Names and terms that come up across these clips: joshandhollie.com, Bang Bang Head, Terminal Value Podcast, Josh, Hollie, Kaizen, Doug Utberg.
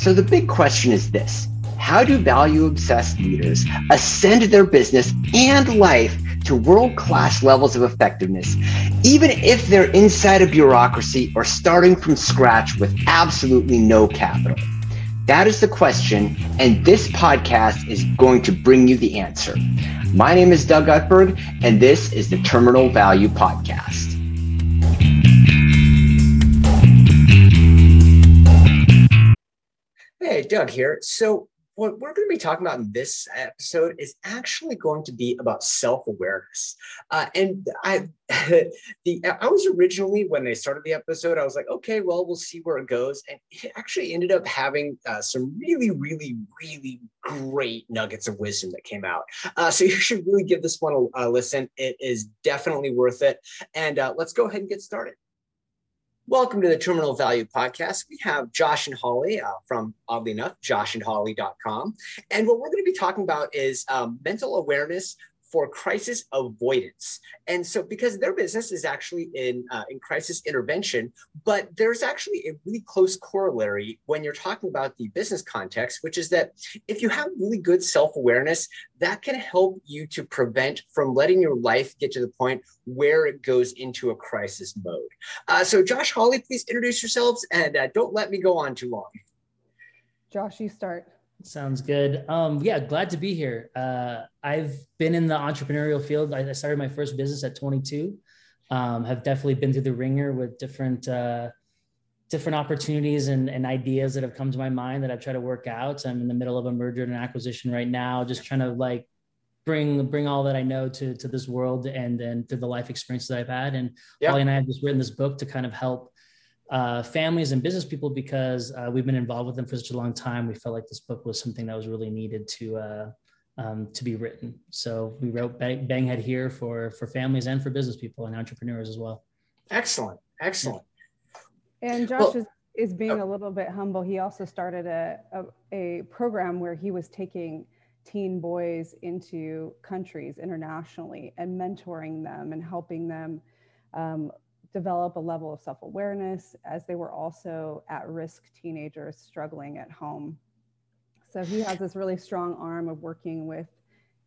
So the big question is this: how do value-obsessed leaders ascend their business and life to world-class levels of effectiveness, even if they're inside a bureaucracy or starting from scratch with absolutely no capital? That is the question, and this podcast is going to bring you the answer. My name is Doug Utberg, and this is the Terminal Value Podcast. Hey, Doug here. So what we're going to be talking about in this episode is actually going to be about self-awareness. I was originally, when I started the episode, I was like, okay, well, we'll see where it goes. And it actually ended up having some really, really, really great nuggets of wisdom that came out. So you should really give this one a listen. It is definitely worth it. And let's go ahead and get started. Welcome to the Terminal Value Podcast. We have Josh and Hollie from, oddly enough, joshandhollie.com. And what we're going to be talking about is mental awareness for crisis avoidance. And so because their business is actually in crisis intervention, but there's actually a really close corollary when you're talking about the business context, which is that if you have really good self-awareness, that can help you to prevent from letting your life get to the point where it goes into a crisis mode. So Josh, Hollie, please introduce yourselves and don't let me go on too long. Josh, you start. Sounds good. Yeah, glad to be here. I've been in the entrepreneurial field. I started my first business at 22. Have definitely been through the ringer with different opportunities and ideas that have come to my mind that I've tried to work out. I'm in the middle of a merger and an acquisition right now, just trying to like bring all that I know to this world and then through the life experiences that I've had. And yeah. Hollie and I have just written this book to kind of help families and business people because we've been involved with them for such a long time. We felt like this book was something that was really needed to be written. So we wrote Bang Head here for families and for business people and entrepreneurs as well. Excellent. Excellent. And Josh is being a little bit humble. He also started a program where he was taking teen boys into countries internationally and mentoring them and helping them develop a level of self-awareness as they were also at-risk teenagers struggling at home. So he has this really strong arm of working with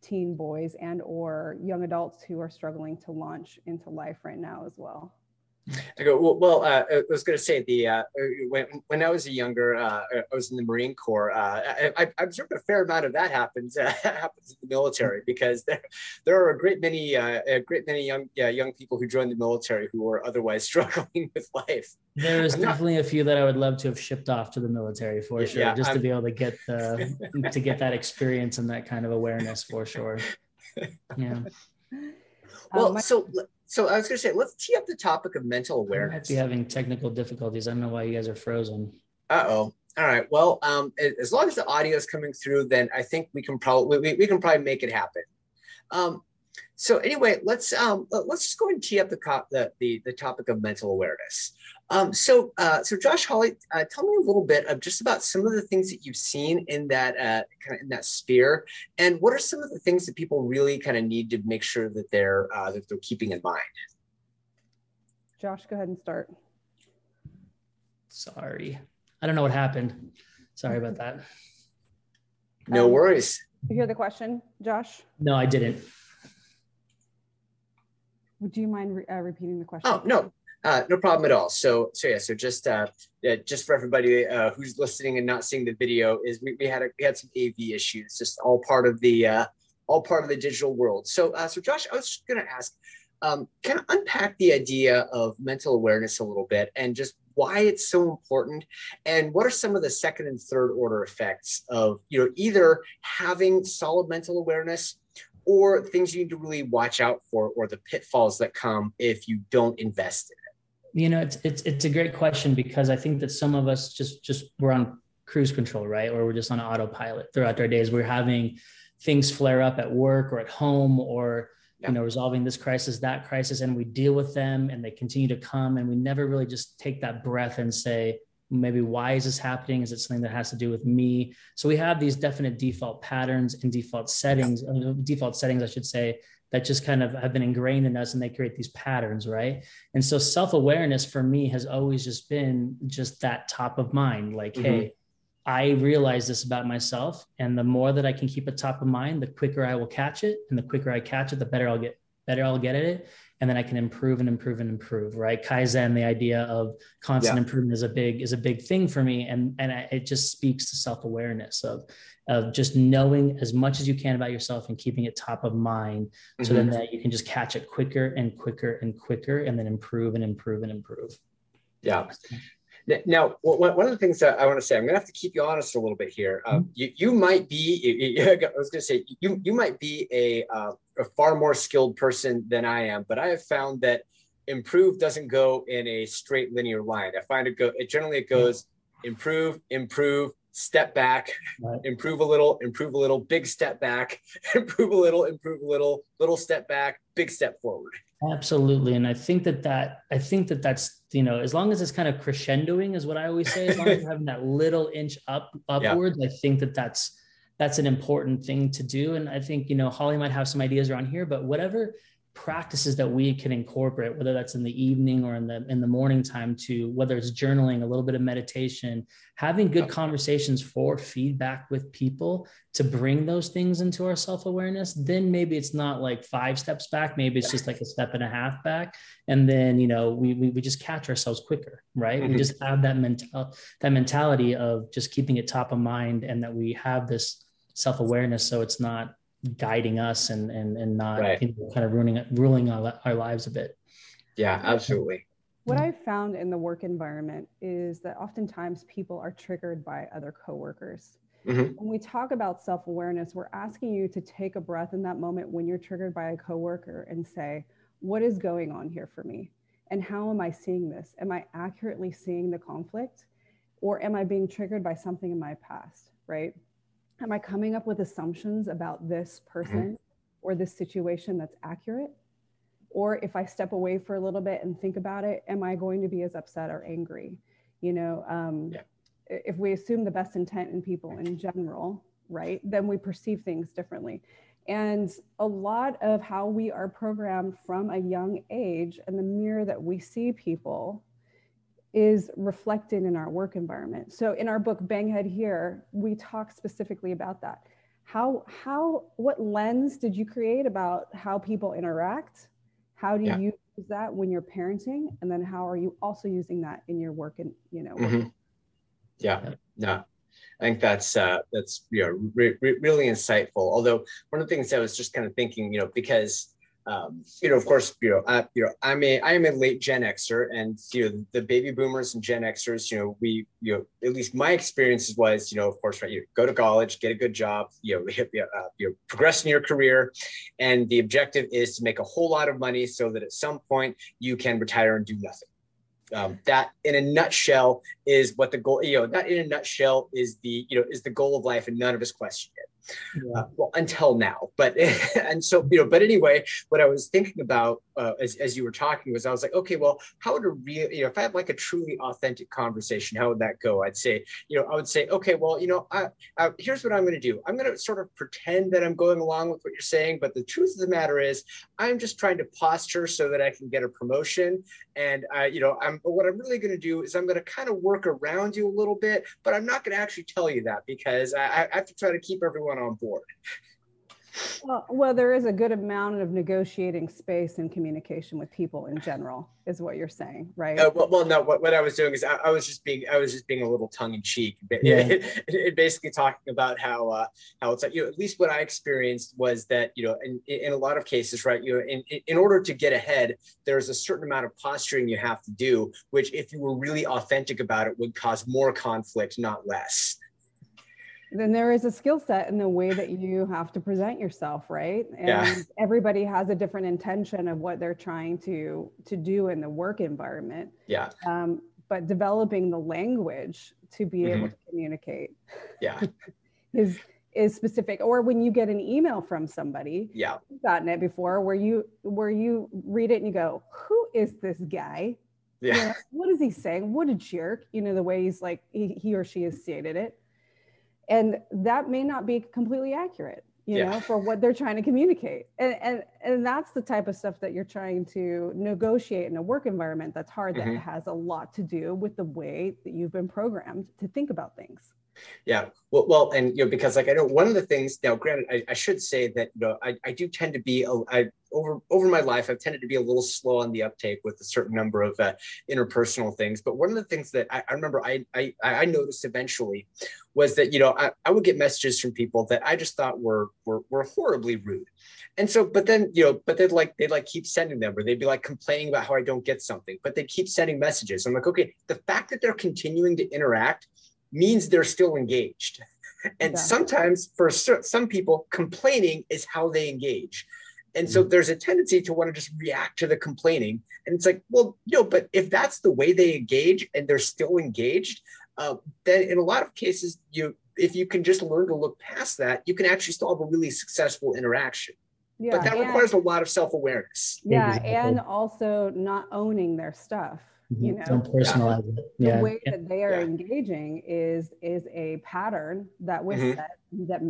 teen boys and or young adults who are struggling to launch into life right now as well. I was going to say when I was I was in the Marine Corps. I observed a fair amount of that happens in the military because there are a great many young people who join the military who are otherwise struggling with life. There is definitely a few that I would love to have shipped off to the military for sure, yeah, just to be able to get to get that experience and that kind of awareness for sure. Yeah. So I was going to say, let's tee up the topic of mental awareness. I might be having technical difficulties. I don't know why you guys are frozen. Uh-oh. All right. Well, as long as the audio is coming through, then I think we can probably make it happen. So anyway, let's just go ahead and tee up the topic of mental awareness. So Josh, Hollie, tell me a little bit of just about some of the things that you've seen in that kind of in that sphere, and what are some of the things that people really kind of need to make sure that they're keeping in mind. Josh, go ahead and start. Sorry, I don't know what happened. Sorry about that. No worries. You hear the question, Josh? No, I didn't. Do you mind repeating the question? Oh, no. No problem at all. So just for everybody who's listening and not seeing the video, is we had some AV issues, just all part of the digital world. So Josh, I was just going to ask, kind of unpack the idea of mental awareness a little bit and just why it's so important, and what are some of the second and third order effects of either having solid mental awareness or things you need to really watch out for, or the pitfalls that come if you don't invest in it? It's a great question because I think that some of us just we're on cruise control, right? Or we're just on autopilot throughout our days. We're having things flare up at work or at home, or resolving this crisis, that crisis, and we deal with them and they continue to come, and we never really just take that breath and say, maybe why is this happening? Is it something that has to do with me? So we have these definite default patterns and default settings, that just kind of have been ingrained in us, and they create these patterns, right? And so self-awareness for me has always just been just that top of mind, like, mm-hmm. Hey, I realize this about myself, and the more that I can keep it top of mind, the quicker I will catch it, and the quicker I catch it, the better I'll get at it. And then I can improve, right? Kaizen, the idea of constant improvement is a big thing for me. And it just speaks to self-awareness of just knowing as much as you can about yourself and keeping it top of mind. Mm-hmm. So then that you can just catch it quicker, and then improve. Yeah. Now, one of the things that I want to say, I'm going to have to keep you honest a little bit here. You might be a far more skilled person than I am, but I have found that improve doesn't go in a straight linear line. I find it generally goes improve, step back, right. improve a little, big step back, improve a little, little step back, big step forward. Absolutely. And I think that's, as long as it's kind of crescendoing is what I always say, as long as you're having that little inch upwards, I think that's an important thing to do. And I think, Hollie might have some ideas around here, but whatever practices that we can incorporate, whether that's in the evening or in the morning time, to whether it's journaling, a little bit of meditation, having good conversations for feedback with people to bring those things into our self-awareness, then maybe it's not like 5 steps back, maybe it's just like a step and a half back. And then, we just catch ourselves quicker, right? Mm-hmm. We just have that mentality of just keeping it top of mind, and that we have this self-awareness. So it's not guiding us and not kind of ruling our lives a bit. Yeah, absolutely. What I've found in the work environment is that oftentimes people are triggered by other coworkers. Mm-hmm. When we talk about self-awareness, we're asking you to take a breath in that moment when you're triggered by a coworker and say, what is going on here for me? And how am I seeing this? Am I accurately seeing the conflict? Or am I being triggered by something in my past, right? Am I coming up with assumptions about this person or this situation that's accurate? Or if I step away for a little bit and think about it, am I going to be as upset or angry? If we assume the best intent in people in general, right, then we perceive things differently. And a lot of how we are programmed from a young age and the mirror that we see people is reflected in our work environment. So in our book, Bang Head Here, we talk specifically about that. What lens did you create about how people interact? How do you use that when you're parenting? And then how are you also using that in your work and, Mm-hmm. Yeah, no, I think that's really insightful. Although one of the things I was just kind of thinking, because of course, I am a late Gen Xer, and the baby boomers and Gen Xers, at least my experiences was, of course, right, you go to college, get a good job, you progress in your career, and the objective is to make a whole lot of money so that at some point you can retire and do nothing. That in a nutshell is what the goal, that in a nutshell is the goal of life, and none of us question it. Well, until now, but anyway, what I was thinking about as you were talking was, I was like, okay, well, how would a real, if I had like a truly authentic conversation, how would that go? I would say, okay, well, here's what I'm going to do. I'm going to sort of pretend that I'm going along with what you're saying, but the truth of the matter is I'm just trying to posture so that I can get a promotion. And what I'm really going to do is I'm going to kind of work around you a little bit, but I'm not going to actually tell you that, because I have to try to keep everyone on board. Well, there is a good amount of negotiating space and communication with people in general, is what you're saying, right? No. What I was doing is I was just being a little tongue in cheek, basically talking about how it's like, at least what I experienced was that, in a lot of cases, right, in order to get ahead, there's a certain amount of posturing you have to do, which if you were really authentic about it would cause more conflict, not less. Then there is a skill set in the way that you have to present yourself, right? And everybody has a different intention of what they're trying to do in the work environment. Yeah. But developing the language to be able to communicate is specific. Or when you get an email from somebody, you've gotten it before, where you read it and you go, who is this guy? Yeah. What is he saying? What a jerk. The way he's like, he or she has stated it. And that may not be completely accurate, for what they're trying to communicate. And that's the type of stuff that you're trying to negotiate in a work environment that's hard, that has a lot to do with the way that you've been programmed to think about things. Yeah. Well, and, you know, because like, I know one of the things now, granted, I should say that, you know, I do tend to be, over my life, I've tended to be a little slow on the uptake with a certain number of interpersonal things. But one of the things that I remember I noticed eventually was that, you know, I would get messages from people that I just thought were horribly rude. And so, but then, you know, but they'd like keep sending them, or they'd be like complaining about how I don't get something, but they keep sending messages. I'm like, okay, the fact that they're continuing to interact means they're still engaged. And yeah. Sometimes for some people, complaining is how they engage. And so there's a tendency to want to just react to the complaining. And it's like, well, no, but if that's the way they engage and they're still engaged, then in a lot of cases, if you can just learn to look past that, you can actually still have a really successful interaction. Yeah, but that requires a lot of self-awareness. Yeah, and also not owning their stuff. You know, don't personalize it. Yeah. The way that they are engaging is a pattern that was set, that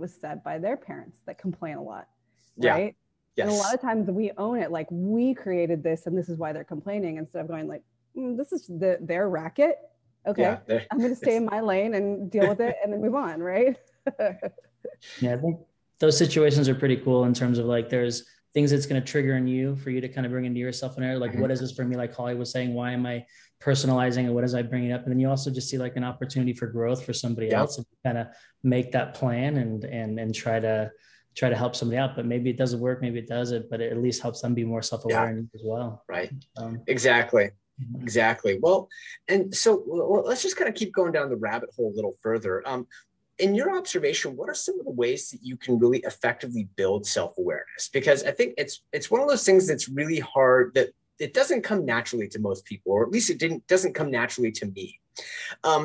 was set by their parents that complain a lot, right? Yes. And a lot of times we own it, like we created this, and this is why they're complaining. Instead of going like, this is their racket. Okay, yeah, I'm going to stay in my lane and deal with it, and then move on, right? Yeah, I think those situations are pretty cool in terms of like there's things that's going to trigger in you for you to kind of bring into yourself in there. Like, what is this for me? Like Hollie was saying, why am I personalizing and what is I bringing up? And then you also just see like an opportunity for growth for somebody else and kind of make that plan and try to help somebody out, but maybe it doesn't work. Maybe it doesn't, but it at least helps them be more self-aware as well. Right. Exactly. Well, and so let's just kind of keep going down the rabbit hole a little further. In your observation, what are some of the ways that you can really effectively build self-awareness? Because I think it's one of those things that's really hard, that it doesn't come naturally to most people, or at least doesn't come naturally to me.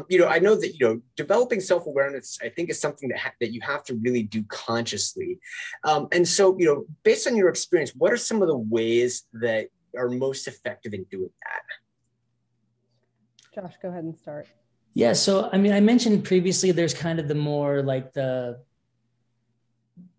You know, I know that, you know, developing self-awareness, I think, is something that you have to really do consciously. And so, you know, based on your experience, what are some of the ways that are most effective in doing that? Josh, go ahead and start. Yeah. So, I mean, I mentioned previously, there's kind of the more like the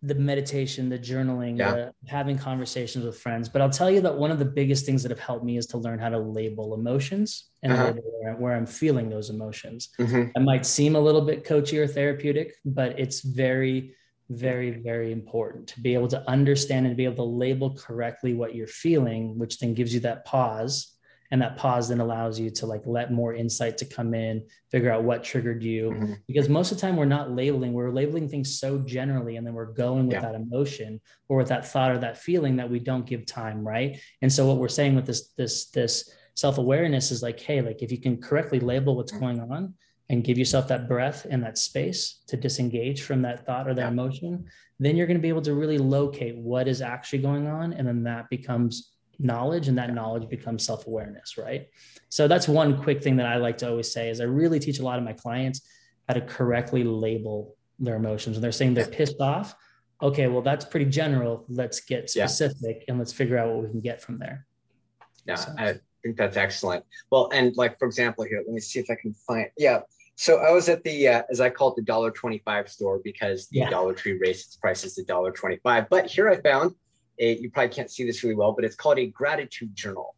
meditation, the journaling, the having conversations with friends. But I'll tell you that one of the biggest things that have helped me is to learn how to label emotions and label where I'm feeling those emotions. It might seem a little bit coachy or therapeutic, but it's very, very, very important to be able to understand and be able to label correctly what you're feeling, which then gives you that pause. And that pause then allows you to like let more insight to come in, figure out what triggered you. Because most of the time we're not labeling, we're labeling things so generally, and then we're going with that emotion or with that thought or that feeling that we don't give time, right? And so what we're saying with this self-awareness is like, hey, like if you can correctly label what's going on and give yourself that breath and that space to disengage from that thought or that emotion, then you're going to be able to really locate what is actually going on. And then that becomes knowledge, and that knowledge becomes self-awareness, right? So that's one quick thing that I like to always say is I really teach a lot of my clients how to correctly label their emotions. When they're saying they're pissed off, okay, well, that's pretty general. Let's get specific and let's figure out what we can get from there. Yeah, so. I think that's excellent. Well, and like, for example, here, let me see if I can find, so I was at the, as I call it, the $1.25 store, because the Dollar Tree raised its prices to $1.25. But here I found, you probably can't see this really well, but it's called a gratitude journal.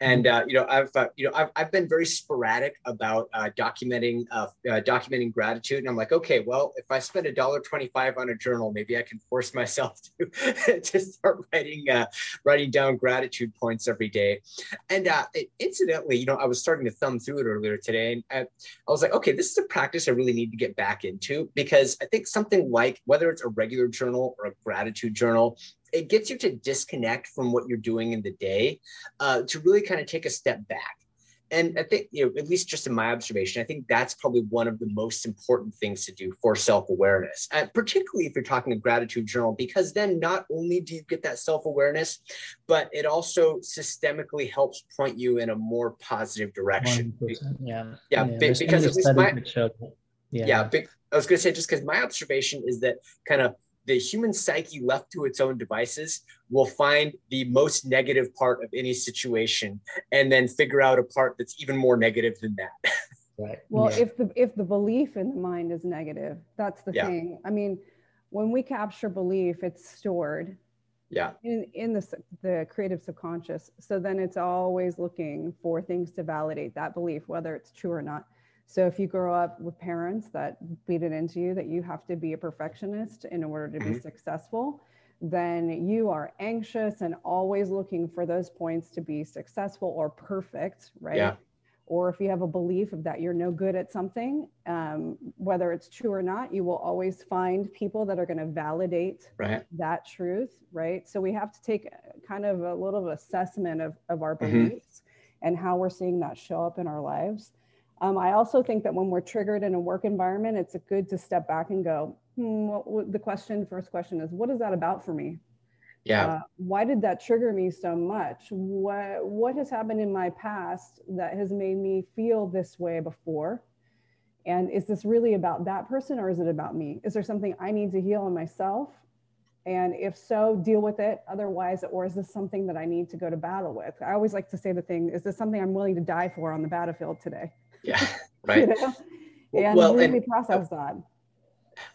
And you know, I've been very sporadic about documenting gratitude. And I'm like, okay, well, if I spend $1.25 on a journal, maybe I can force myself to to start writing down gratitude points every day. And incidentally, you know, I was starting to thumb through it earlier today, and I was like, okay, this is a practice I really need to get back into, because I think something like, whether it's a regular journal or a gratitude journal, it gets you to disconnect from what you're doing in the day, to really kind of take a step back. And I think, you know, at least just in my observation, I think that's probably one of the most important things to do for self-awareness, particularly if you're talking a gratitude journal, because then not only do you get that self-awareness, but it also systemically helps point you in a more positive direction. Because at least I was going to say, just because my observation is that kind of the human psyche left to its own devices will find the most negative part of any situation and then figure out a part that's even more negative than that. Right. Well, if the belief in the mind is negative, that's the thing. I mean, when we capture belief, it's stored in the creative subconscious. So then it's always looking for things to validate that belief, whether it's true or not. So if you grow up with parents that beat it into you that you have to be a perfectionist in order to be successful, then you are anxious and always looking for those points to be successful or perfect, right? Yeah. Or if you have a belief of that you're no good at something, whether it's true or not, you will always find people that are going to validate that truth, right? So we have to take kind of a little assessment of our beliefs and how we're seeing that show up in our lives. I also think that when we're triggered in a work environment, it's good to step back and go, first question is, what is that about for me? Yeah. Why did that trigger me so much? What has happened in my past that has made me feel this way before? And is this really about that person or is it about me? Is there something I need to heal in myself? And if so, deal with it. Otherwise, or is this something that I need to go to battle with? I always like to say the thing, is this something I'm willing to die for on the battlefield today? Yeah, right. And well, really process that.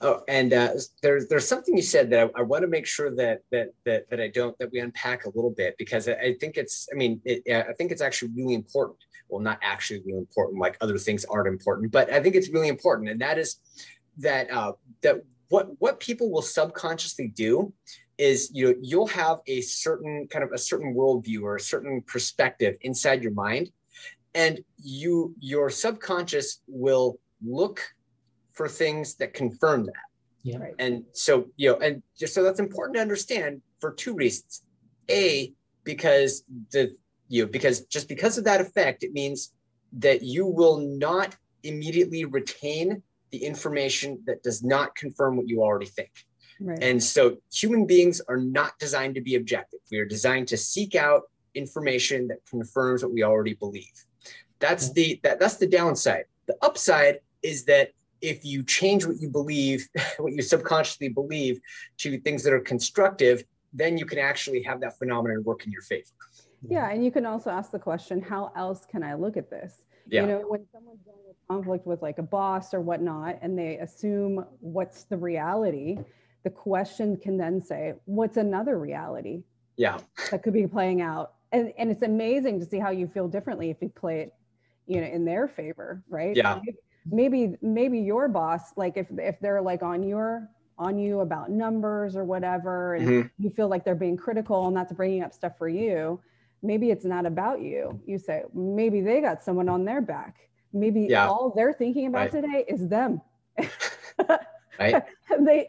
Oh, and there's something you said that I want to make sure that we unpack a little bit, because I think it's actually really important. Well, not actually really important, like other things aren't important, but I think it's really important. And that is that what people will subconsciously do is, you know, you'll have a certain worldview or a certain perspective inside your mind, and your subconscious will look for things that confirm that. Yeah. Right. And so, you know, and just so that's important to understand for two reasons. A, because of that effect, it means that you will not immediately retain the information that does not confirm what you already think. Right. And so human beings are not designed to be objective. We are designed to seek out information that confirms what we already believe. That's that's the downside. The upside is that if you change what you believe, what you subconsciously believe, to things that are constructive, then you can actually have that phenomenon work in your favor. Yeah. And you can also ask the question, how else can I look at this? Yeah. You know, when someone's dealing with conflict with like a boss or whatnot, and they assume what's the reality, the question can then say, what's another reality? Yeah. That could be playing out. And it's amazing to see how you feel differently if you play it, you know, in their favor, right? Yeah. Maybe your boss, like if they're like on you about numbers or whatever, and you feel like they're being critical and that's bringing up stuff for you, maybe it's not about you. You say, maybe they got someone on their back. Maybe all they're thinking about today is them. Right.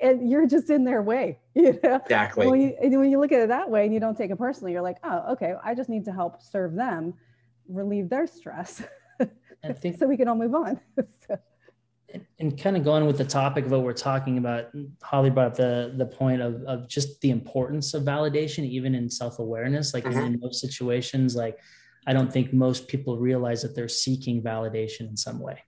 And you're just in their way, you know? Exactly. When you look at it that way and you don't take it personally, you're like, oh, okay, I just need to help serve them, relieve their stress. I think, so we can all move on. And kind of going with the topic of what we're talking about, Hollie brought up the point of just the importance of validation, even in self-awareness, like in those situations, like, I don't think most people realize that they're seeking validation in some way.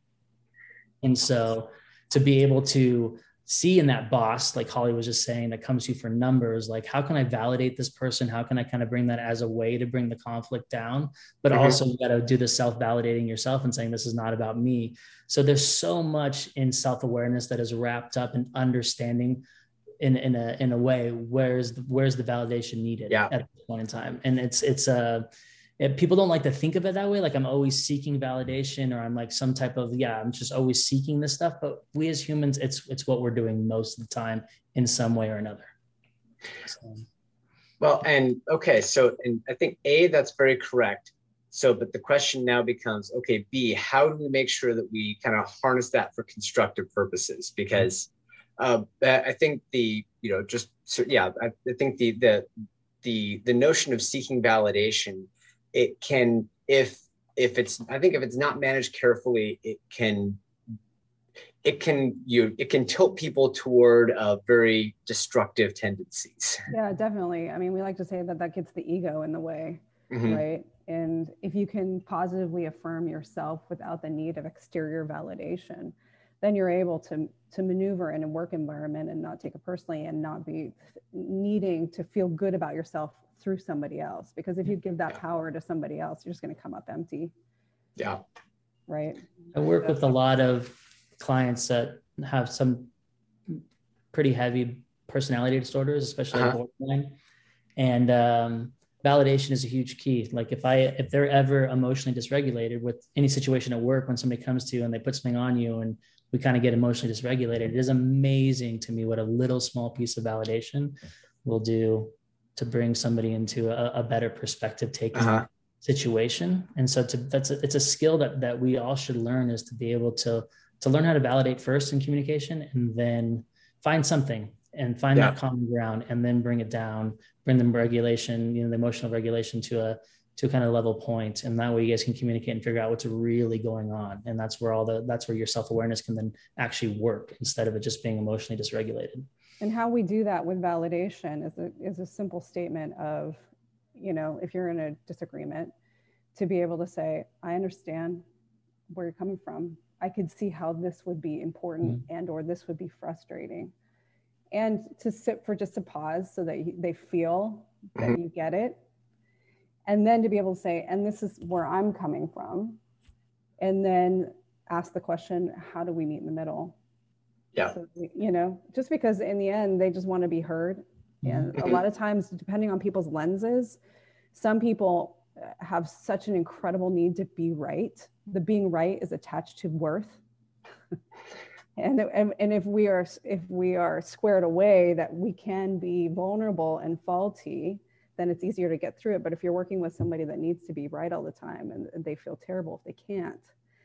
And so to be able to see in that boss, like Hollie was just saying, that comes to you for numbers, like, how can I validate this person? How can I kind of bring that as a way to bring the conflict down? But also you got to do the self-validating yourself and saying, this is not about me. So there's so much in self-awareness that is wrapped up in understanding in a way, where's the validation needed at this point in time. And people don't like to think of it that way. Like, I'm always seeking validation, or I'm like some type of, I'm just always seeking this stuff. But we as humans, it's what we're doing most of the time in some way or another. So. Well, and okay. So, and I think A, that's very correct. So, but the question now becomes, okay, B, how do we make sure that we kind of harness that for constructive purposes? Because I think the notion of seeking validation, it can, if it's not managed carefully, it can tilt people toward very destructive tendencies. Yeah, definitely. I mean, we like to say that gets the ego in the way, right? And if you can positively affirm yourself without the need of exterior validation, then you're able to maneuver in a work environment and not take it personally and not be needing to feel good about yourself through somebody else, because if you give that power to somebody else, you're just going to come up empty. Yeah. Right. I work with a lot of clients that have some pretty heavy personality disorders, especially borderline. And validation is a huge key. Like if they're ever emotionally dysregulated with any situation at work, when somebody comes to you and they put something on you and we kind of get emotionally dysregulated, it is amazing to me what a little small piece of validation will do to bring somebody into a better perspective taking situation. And so it's a skill that we all should learn, is to be able to learn how to validate first in communication, and then find something and find that common ground, and then bring it down, bring the regulation, the emotional regulation to a kind of level point. And that way you guys can communicate and figure out what's really going on. And that's where that's where your self-awareness can then actually work, instead of it just being emotionally dysregulated. And how we do that with validation is a simple statement of, if you're in a disagreement, to be able to say, I understand where you're coming from. I could see how this would be important and, or this would be frustrating. And to sit for just a pause so that they feel that you get it. And then to be able to say, and this is where I'm coming from. And then ask the question, how do we meet in the middle? Yeah. So, just because in the end, they just want to be heard. And a lot of times, depending on people's lenses, some people have such an incredible need to be right. The being right is attached to worth. And if we are squared away that we can be vulnerable and faulty, then it's easier to get through it. But if you're working with somebody that needs to be right all the time and they feel terrible if they can't,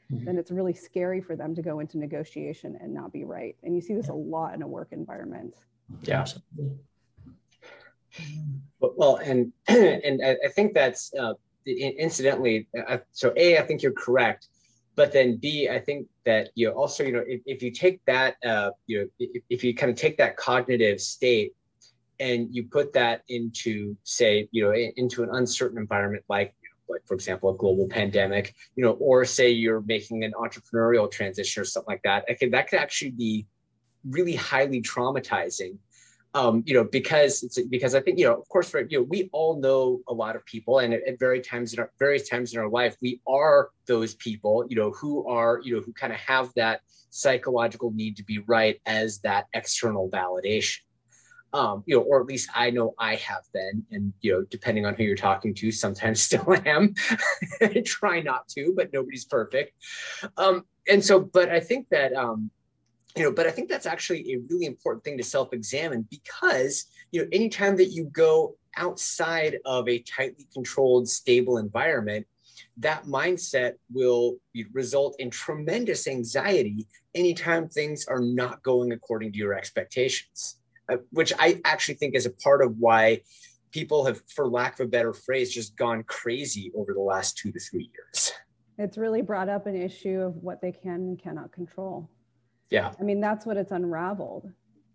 then it's really scary for them to go into negotiation and not be right. And you see this a lot in a work environment. Yeah. Absolutely. Well, and I think that's incidentally, so A, I think you're correct, but then B, I think that you also, if you take that, if you kind of take that cognitive state and you put that into, say, into an uncertain environment, like for example, a global pandemic, or say you're making an entrepreneurial transition or something like that, I think that could actually be really highly traumatizing. Because I think, of course, we all know a lot of people, and at various times in our life, we are those people, who kind of have that psychological need to be right as that external validation, or at least I know I have been, and, depending on who you're talking to, sometimes still am. I try not to, but nobody's perfect. But I think that's actually a really important thing to self-examine, because, anytime that you go outside of a tightly controlled, stable environment, that mindset will result in tremendous anxiety anytime things are not going according to your expectations, which I actually think is a part of why people have, for lack of a better phrase, just gone crazy over the last 2 to 3 years. It's really brought up an issue of what they can and cannot control. Yeah. I mean, that's what it's unraveled,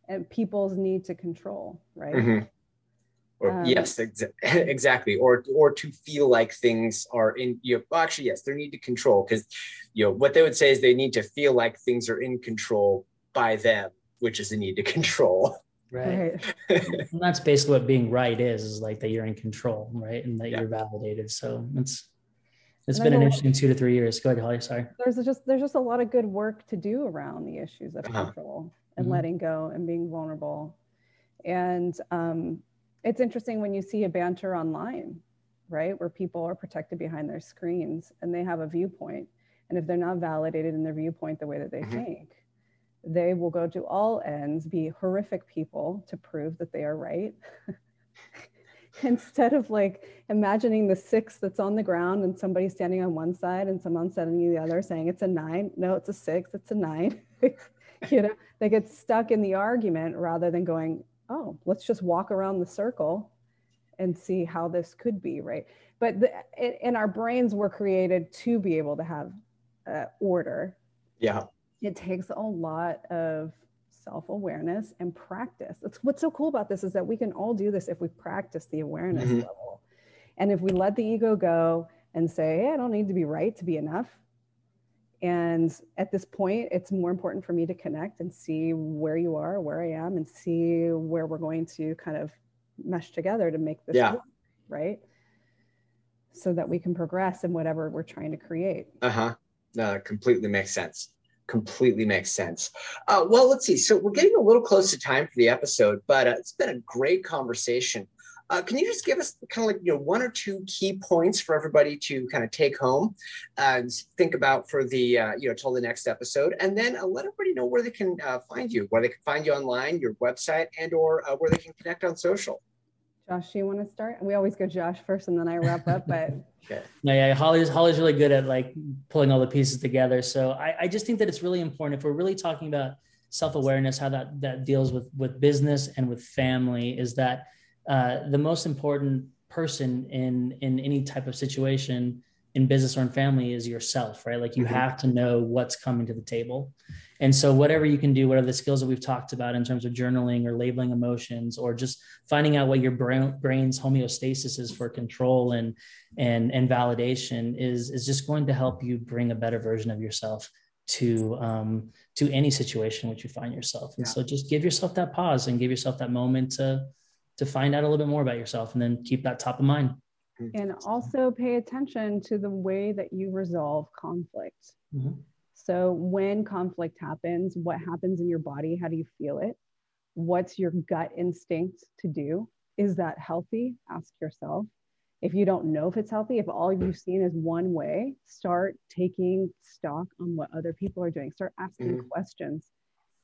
and people's need to control, right? Mm-hmm. Or yes, exactly. Or to feel like things are in, actually, yes, their need to control, because, what they would say is they need to feel like things are in control by them, which is the need to control. Right. And that's basically what being right is like, that you're in control, right? And that you're validated. So It's been an interesting 2 to 3 years. Go ahead, Hollie. Sorry. There's just a lot of good work to do around the issues of control and letting go and being vulnerable. And it's interesting when you see a banter online, right, where people are protected behind their screens and they have a viewpoint. And if they're not validated in their viewpoint the way that they think, they will go to all ends, be horrific people to prove that they are right. Instead of imagining the 6 that's on the ground and somebody standing on one side and someone standing on the other saying it's a 9, no, it's a 6, it's a 9. They get stuck in the argument rather than going, oh, let's just walk around the circle and see how this could be, right? But in our brains, we're created to be able to have order. Yeah. It takes a lot of self-awareness and practice. That's what's so cool about this, is that we can all do this if we practice the awareness level. And if we let the ego go and say, hey, I don't need to be right to be enough. And at this point, it's more important for me to connect and see where you are, where I am, and see where we're going to kind of mesh together to make this work, right? So that we can progress in whatever we're trying to create. Completely makes sense. Completely makes sense. Well, let's see. So we're getting a little close to time for the episode, but it's been a great conversation. Can you just give us kind of like, you know, one or two key points for everybody to kind of take home and think about for the, you know, till the next episode, and then let everybody know where they can find you, where they can find you online, your website, and or where they can connect on social. Josh, you want to start? We always go Josh first and then I wrap up, but. Okay. No, yeah, Hollie's really good at like pulling all the pieces together. So I just think that it's really important if we're really talking about self-awareness, how that deals with business and with family, is that the most important person in any type of situation in business or in family is yourself, right? Like you mm-hmm. have to know what's coming to the table. And so whatever you can do, whatever the skills that we've talked about in terms of journaling or labeling emotions, or just finding out what your brain's homeostasis is for control and validation is just going to help you bring a better version of yourself to any situation in which you find yourself. And yeah. So just give yourself that pause and give yourself that moment to find out a little bit more about yourself, and then keep that top of mind. And also pay attention to the way that you resolve conflict. Mm-hmm. So when conflict happens, what happens in your body? How do you feel it? What's your gut instinct to do? Is that healthy? Ask yourself. If you don't know if it's healthy, if all you've seen is one way, start taking stock on what other people are doing. Start asking mm-hmm. questions.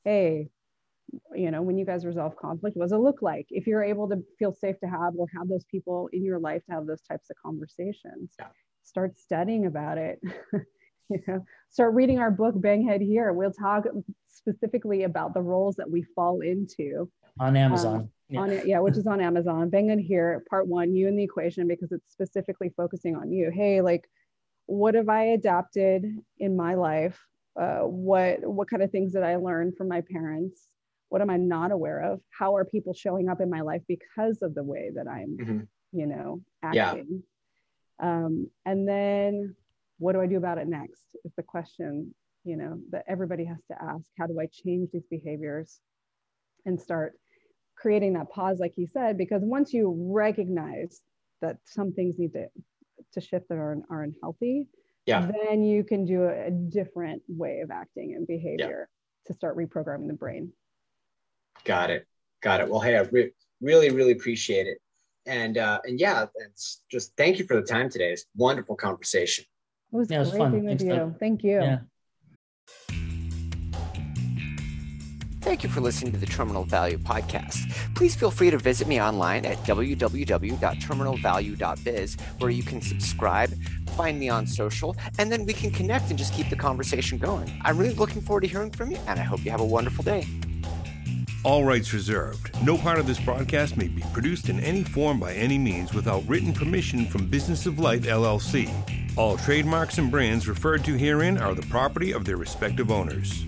Hey, you know, when you guys resolve conflict, what does it look like? If you're able to feel safe to have, or have those people in your life to have those types of conversations, yeah. Start studying about it. You know, start reading our book, Bang Head Here. We'll talk specifically about the roles that we fall into on Amazon. Which is on Amazon. Bang Head Here, Part 1, you and the equation, because it's specifically focusing on you. Hey, like, what have I adapted in my life? What kind of things did I learn from my parents? What am I not aware of? How are people showing up in my life because of the way that I'm, mm-hmm. you know, acting? Yeah. And then what do I do about it next? Is the question, you know, that everybody has to ask. How do I change these behaviors and start creating that pause, like you said, because once you recognize that some things need to shift that are unhealthy, yeah. then you can do a different way of acting and behavior yeah. to start reprogramming the brain. Got it. Well, hey, I really, really appreciate it. And yeah, it's just thank you for the time today. It's a wonderful conversation. It was great being with you. Thank you. Yeah. Thank you for listening to the Terminal Value Podcast. Please feel free to visit me online at www.terminalvalue.biz, where you can subscribe, find me on social, and then we can connect and just keep the conversation going. I'm really looking forward to hearing from you, and I hope you have a wonderful day. All rights reserved. No part of this broadcast may be produced in any form by any means without written permission from Business of Light, LLC. All trademarks and brands referred to herein are the property of their respective owners.